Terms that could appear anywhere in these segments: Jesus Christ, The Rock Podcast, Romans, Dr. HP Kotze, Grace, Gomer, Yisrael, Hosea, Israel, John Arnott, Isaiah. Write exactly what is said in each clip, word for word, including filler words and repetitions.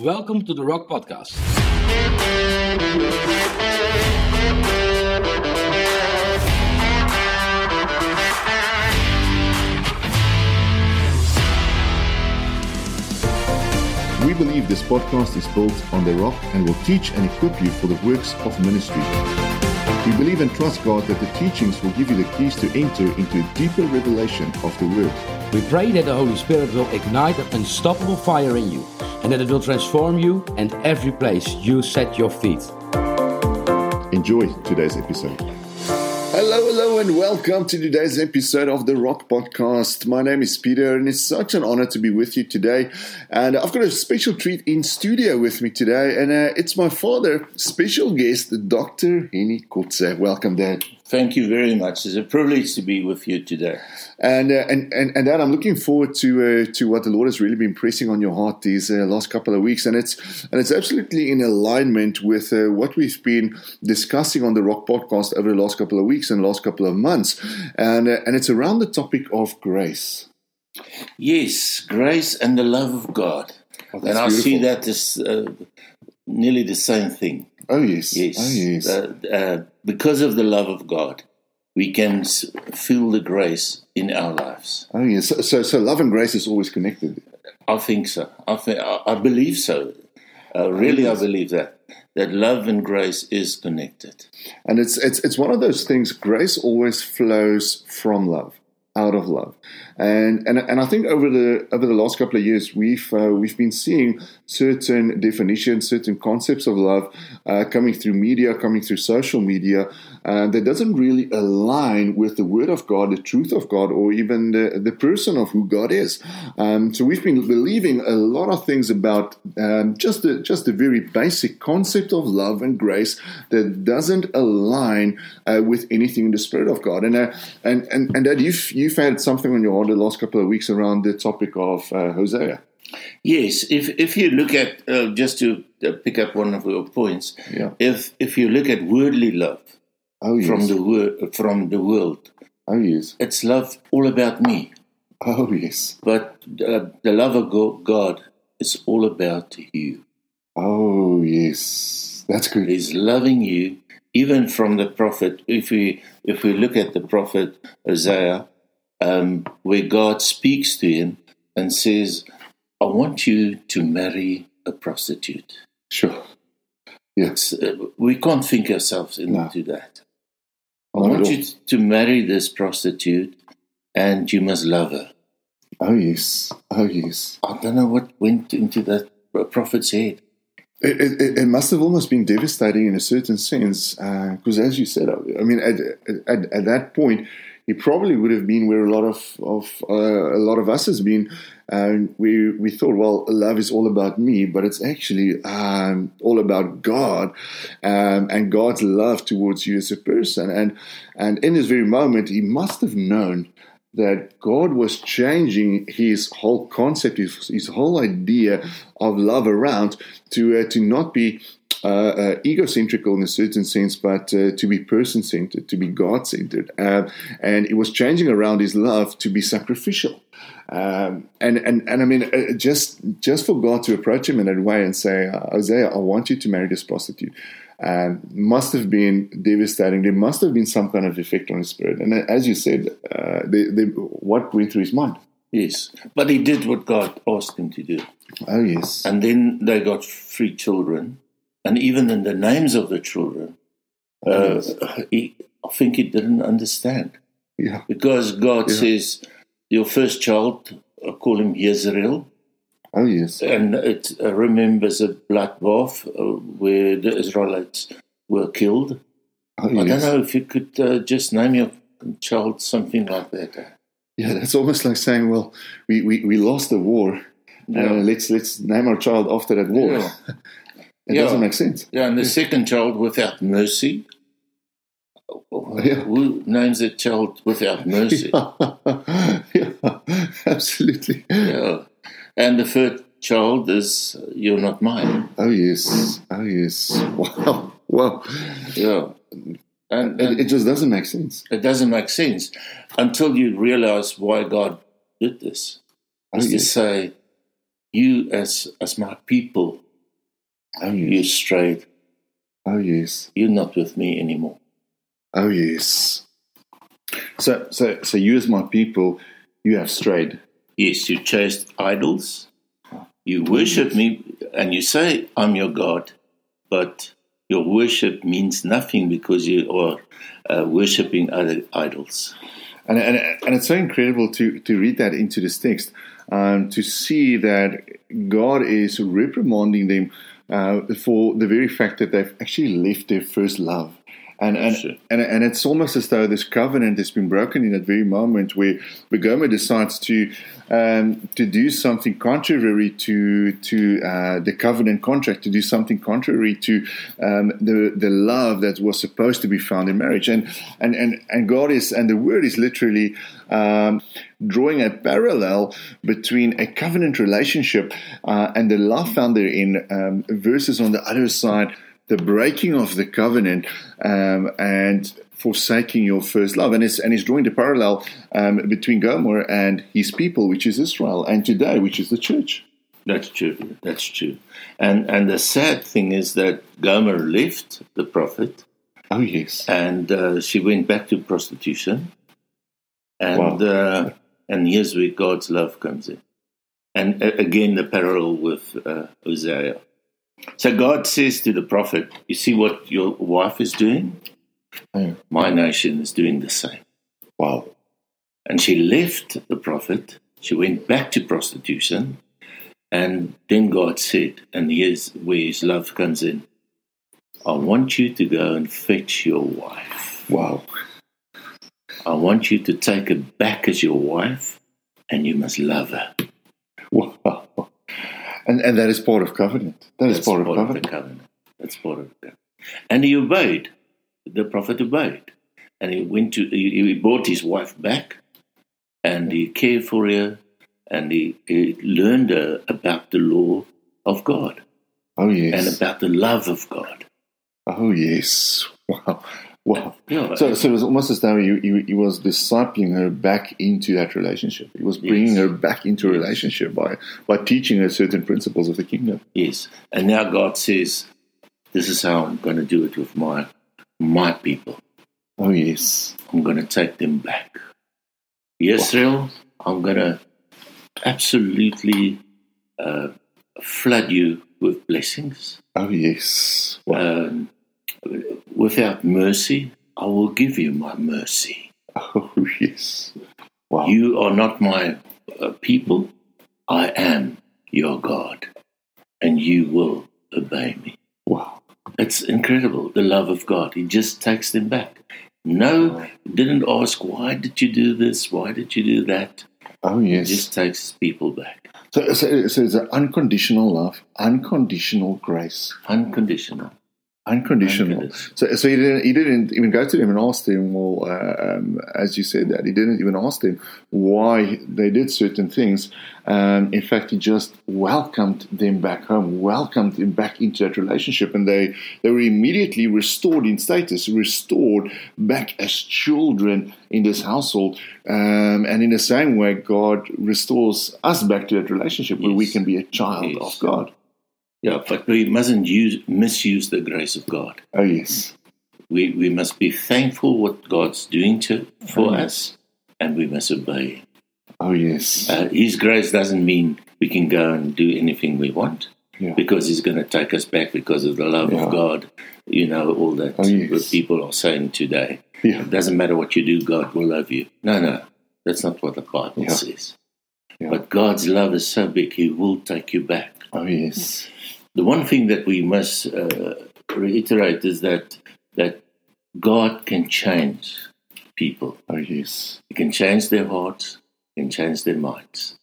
Welcome to The Rock Podcast. We believe this podcast is built on The Rock and will teach and equip you for the works of ministry. We believe and trust God that the teachings will give you the keys to enter into a deeper revelation of the Word. We pray that the Holy Spirit will ignite an unstoppable fire in you, and that it will transform you and every place you set your feet. Enjoy today's episode. Hello, hello, and welcome to today's episode of The Rock Podcast. My name is Peter, and it's such an honor to be with you today. And I've got a special treat in studio with me today, and uh, it's my father, special guest, Doctor H P Kotze. Welcome, Dad. Thank you very much. It's a privilege to be with you today. And uh, and, and and Dad, I'm looking forward to uh, to what the Lord has really been pressing on your heart these uh, last couple of weeks, and it's and it's absolutely in alignment with uh, what we've been discussing on the Rock Podcast over the last couple of weeks and the last couple of months, and uh, and it's around the topic of grace. Yes, grace and the love of God, oh, and I beautiful. see that as uh, nearly the same thing. Oh, yes. Yes. Oh, yes. Uh, uh, because of the love of God, we can s- feel the grace in our lives. Oh, yes. So, so, so love and grace is always connected. I think so. I think, I, I believe so. Uh, really, oh, yes. I believe that. That love and grace is connected. And it's it's it's one of those things, grace always flows from love. Out of love, and and and I think over the over the last couple of years we've uh, we've been seeing certain definitions, certain concepts of love uh, coming through media, coming through social media uh, that doesn't really align with the Word of God, the truth of God, or even the, the person of who God is. Um, so we've been believing a lot of things about um, just the just the very basic concept of love and grace that doesn't align uh, with anything in the Spirit of God. And uh, and and and that you've you. You've had something on your order the last couple of weeks around the topic of uh, Hosea. Yes, if if you look at, uh, just to pick up one of your points, yeah. if if you look at worldly love oh, yes. from the wor- from the world, oh, yes. it's love all about me. Oh, yes. But uh, the love of God is all about you. Oh, yes. That's good. He's loving you, even from the prophet. If we, if we look at the prophet Isaiah, Um, where God speaks to him and says, I want you to marry a prostitute. Sure. Yes. Uh, we can't think ourselves into no. that. I Not want you to marry this prostitute and you must love her. Oh, yes. Oh, yes. I don't know what went into that prophet's head. It, it, it must have almost been devastating in a certain sense, because uh, as you said, I mean, at, at, at that point, he probably would have been where a lot of, of uh, a lot of us has been. Um, we we thought, well, love is all about me, but it's actually um, all about God um, and God's love towards you as a person. And and in this very moment, he must have known that God was changing his whole concept, his, his whole idea of love around to uh, to not be Uh, uh, egocentrical in a certain sense, but uh, to be person-centered, to be God-centered. Um, and it was changing around his love to be sacrificial. Um, and, and, and I mean, uh, just just for God to approach him in that way and say, Hosea, I want you to marry this prostitute, um, must have been devastating. There must have been some kind of effect on his spirit. And as you said, uh, they, they, what went through his mind? Yes, but he did what God asked him to do. Oh, yes. And then they got three children. And even in the names of the children, uh, yes. he, I think he didn't understand. Yeah. Because God yeah. says, your first child, I call him Yisrael. Oh, yes. And it uh, remembers a blood bath uh, where the Israelites were killed. Oh, yes. I don't know if you could uh, just name your child something like that. Yeah, that's almost like saying, well, we, we, we lost the war. Yeah. Uh, let's, let's name our child after that war. Yeah. It yeah. doesn't make sense. Yeah, and the yeah. second child, without mercy. Yeah. Who names a child without mercy? yeah. yeah, absolutely. Yeah. And the third child is, you're not mine. Oh, yes. Oh, yes. Wow. Wow. Yeah. And, and it just doesn't make sense. It doesn't make sense until you realize why God did this. It's oh, yes. to say, you as as my people Oh, yes. You strayed. Oh, yes. You're not with me anymore. Oh, yes. So, so, so you as my people, you have strayed. Yes, you chased idols. You worship me, and you say, I'm your God, but your worship means nothing because you are uh, worshipping other idols. And, and and it's so incredible to, to read that into this text, um, to see that God is reprimanding them uh, for the very fact that they've actually left their first love. And and, sure. and and it's almost as though this covenant has been broken in that very moment where Gomer decides to um, to do something contrary to to uh, the covenant contract, to do something contrary to um, the the love that was supposed to be found in marriage. And and and, and God is and the word is literally um, drawing a parallel between a covenant relationship uh, and the love found therein um, versus on the other side, the breaking of the covenant um, and forsaking your first love. And it's, and it's drawing the parallel um, between Gomer and his people, which is Israel, and today, which is the church. That's true. That's true. And and the sad thing is that Gomer left the prophet. Oh, yes. And uh, she went back to prostitution. And, wow. uh, and here's where God's love comes in. And uh, again, the parallel with uh, Hosea. So God says to the prophet, you see what your wife is doing? Oh. My nation is doing the same. Wow. And she left the prophet. She went back to prostitution. And then God said, and here's where his love comes in, I want you to go and fetch your wife. Wow. I want you to take her back as your wife, and you must love her. Wow. And, and that is part of covenant. That That's is part, part of, covenant. of the covenant. That's part of the covenant. And he obeyed. The prophet obeyed. And he went to, he, he brought his wife back, and he cared for her, and he, he learned her about the law of God. Oh, yes. And about the love of God. Oh, yes. Wow. Wow. Yeah, so, so it was almost as though he, he, he was discipling her back into that relationship. He was bringing yes. her back into a relationship by, by teaching her certain principles of the kingdom. Yes. And now God says, this is how I'm going to do it with my, my people. Oh, yes. I'm going to take them back. Israel, wow. I'm going to absolutely uh, flood you with blessings. Oh, yes. Wow. Um, Without mercy, I will give you my mercy. Oh, yes. Wow. You are not my uh, people. I am your God, and you will obey me. Wow. It's incredible, the love of God. He just takes them back. No, wow. Didn't ask, why did you do this? Why did you do that? Oh, yes. He just takes his people back. So, so, so it's an unconditional love, unconditional grace. Unconditional. Unconditional. Unconditional. So, so he didn't. He didn't even go to them and ask them. Well, uh, um, as you said, that he didn't even ask them why they did certain things. Um, in fact, he just welcomed them back home, welcomed them back into that relationship, and they, they were immediately restored in status, restored back as children in this household. Um, and in the same way, God restores us back to that relationship where yes. we can be a child yes. of God. Yeah, but we mustn't use, misuse the grace of God. Oh, yes. We we must be thankful what God's doing to for oh, us, and we must obey Him. Oh, yes. Uh, His grace doesn't mean we can go and do anything we want, yeah. because He's going to take us back because of the love yeah. of God, you know, all that oh, yes. people are saying today. Yeah. It doesn't matter what you do, God will love you. No, no, that's not what the Bible yeah. says. Yeah. But God's love is so big, He will take you back. Oh, yes. The one thing that we must uh, reiterate is that that God can change people. Oh, yes. He can change their hearts, He can change their minds.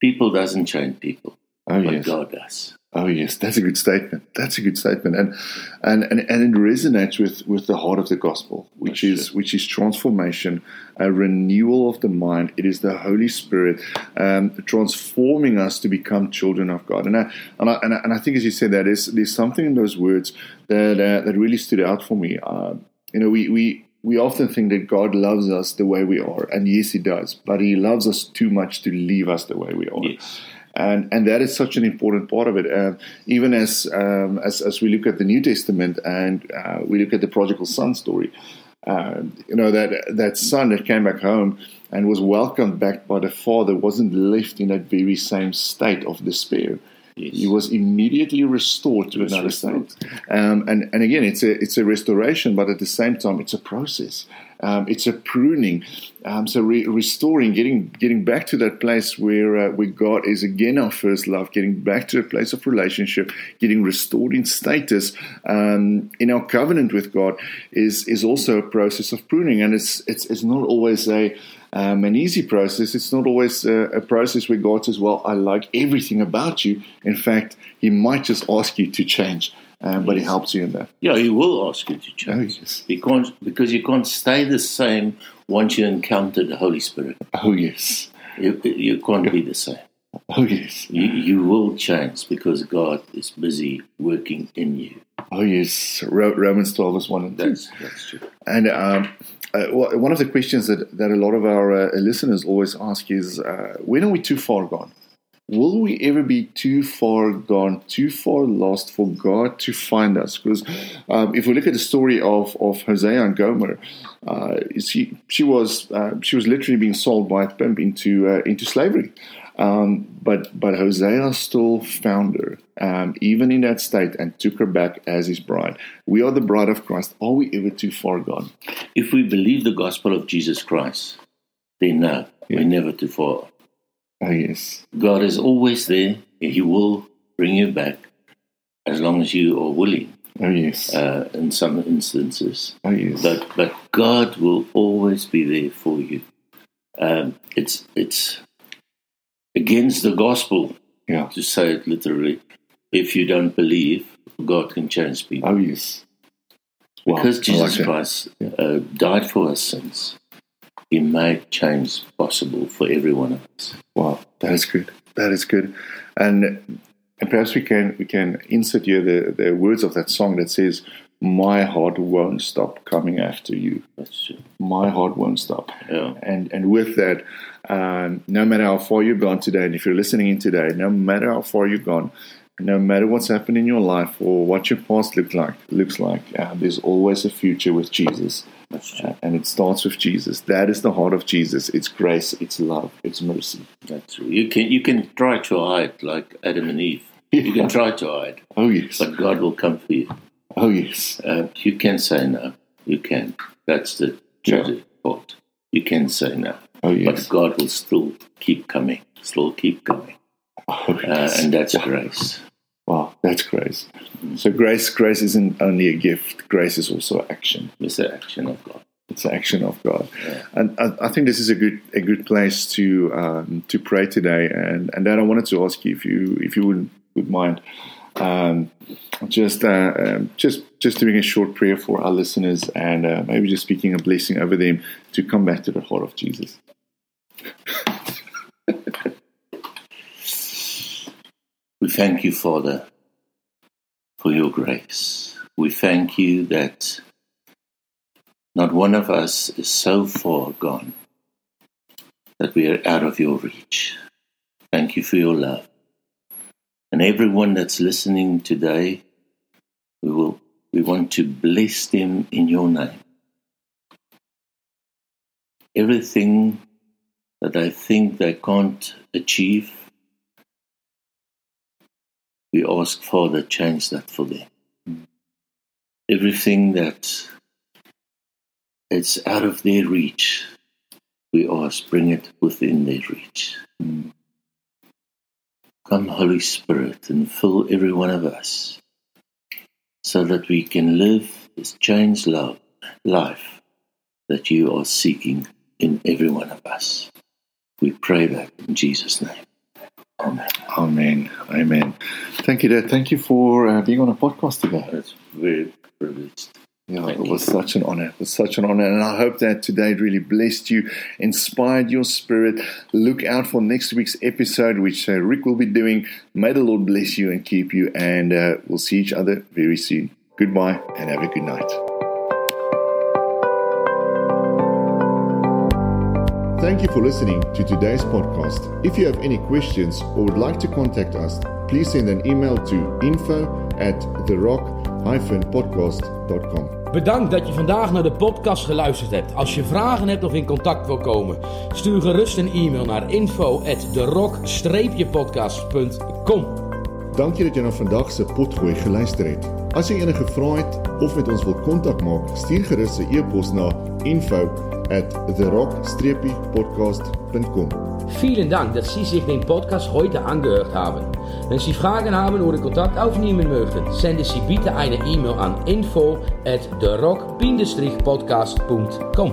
People doesn't change people, oh, but yes. God does. Oh, yes. That's a good statement. That's a good statement. And and, and, and it resonates with, with the heart of the gospel, which That's is true. which is transformation, a renewal of the mind. It is the Holy Spirit um, transforming us to become children of God. And I and I, and I, and I think as you said that, there's, there's something in those words that uh, that really stood out for me. Uh, you know, we... we We often think that God loves us the way we are, and yes, He does, but He loves us too much to leave us the way we are. Yes. And and that is such an important part of it. And even as um, as, as we look at the New Testament and uh, we look at the prodigal son story, uh, you know, that that son that came back home and was welcomed back by the father wasn't left in that very same state of despair. Yes. He was immediately restored to another restored. state. Um, and, and again, it's a it's a restoration, but at the same time, it's a process. Um, it's a pruning. Um, so re- restoring, getting getting back to that place where, uh, where God is again our first love, getting back to a place of relationship, getting restored in status um, in our covenant with God is is also a process of pruning. And it's it's, it's not always a... Um, an easy process. It's not always a, a process where God says, well, I like everything about you. In fact, he might just ask you to change, um, but yes. he helps you in that. Yeah, he will ask you to change. Oh, yes. Because, because you can't stay the same once you encounter the Holy Spirit. Oh, yes. You, you can't be the same. Oh, yes. You, you will change because God is busy working in you. Oh, yes. Romans twelve is one and two. That's, that's true. And... Um, Uh, one of the questions that, that a lot of our uh, listeners always ask is, uh, when are we too far gone? Will we ever be too far gone, too far lost for God to find us? Because um, if we look at the story of, of Hosea and Gomer, uh, she she was uh, she was literally being sold by a pimp into uh, into slavery. Um, but but Hosea still found her, um, even in that state, and took her back as his bride. We are the bride of Christ. Are we ever too far gone? If we believe the gospel of Jesus Christ, then no, yeah. we're never too far. Oh, yes. God is always there. He will bring you back as long as you are willing. Oh, yes. Uh, in some instances. Oh, yes. But, but God will always be there for you. Um, it's it's... against the gospel, yeah. to say it literally, if you don't believe, God can change people. Oh, yes. Wow. Because Jesus like Christ yeah. uh, died for our sins, he made change possible for every one of us. Wow, that is good. That is good. And, and perhaps we can we can insert here the, the words of that song that says, my heart won't stop coming after you. That's true. My heart won't stop. Yeah. And and with that, um, no matter how far you've gone today, and if you're listening in today, no matter how far you've gone, no matter what's happened in your life or what your past look like, looks like, uh, there's always a future with Jesus. That's true. Uh, and it starts with Jesus. That is the heart of Jesus. It's grace, it's love, it's mercy. That's true. You can, you can try to hide like Adam and Eve. Yeah. You can try to hide. Oh, yes. But God will come for you. Oh, yes. Uh, you can say no. You can. That's the tragic yeah. part. You can say no. Oh, yes. But God will still keep coming. Still keep coming. Oh, yes. Uh, and that's wow. grace. Wow, that's grace. So grace grace isn't only a gift. Grace is also action. It's the action of God. It's the action of God. Yeah. And I, I think this is a good a good place to um, to pray today. And, and Dad, I wanted to ask you if you, if you wouldn't would mind... Um, just, uh, um, just, just doing a short prayer for our listeners, and uh, maybe just speaking a blessing over them to come back to the heart of Jesus. We thank you, Father, for your grace. We thank you that not one of us is so far gone that we are out of your reach. Thank you for your love. And everyone that's listening today, we will we want to bless them in your name. Everything that they think they can't achieve, we ask Father, change that for them. Mm. Everything that it's out of their reach, we ask, bring it within their reach. Mm. Come, Holy Spirit, and fill every one of us so that we can live this changed love, life that you are seeking in every one of us. We pray that in Jesus' name. Amen. Amen. Amen. Thank you, Dad. Thank you for uh, being on a podcast today. It's very privileged. Yeah, it was such an honor. It was such an honor. And I hope that today really blessed you, inspired your spirit. Look out for next week's episode, which uh, Rick will be doing. May the Lord bless you and keep you. And uh, we'll see each other very soon. Goodbye and have a good night. Thank you for listening to today's podcast. If you have any questions or would like to contact us, please send an email to info at the rock podcast dot com. Bedankt dat je vandaag naar de podcast geluisterd hebt. Als je vragen hebt of in contact wil komen, stuur gerust een e-mail naar info at the rock podcast dot com. Dank je dat je naar vandagse potgooi geluisterd hebt. Als je enige vraag hebt of met ons wil contact maken, stuur gerust een e-post naar info at the rock podcast dot com. Vielen Dank, dass Sie sich den Podcast heute angehört haben. Wenn Sie Fragen haben oder Kontakt aufnehmen möchten, senden Sie bitte eine E-Mail an info at the rock podcast dot com.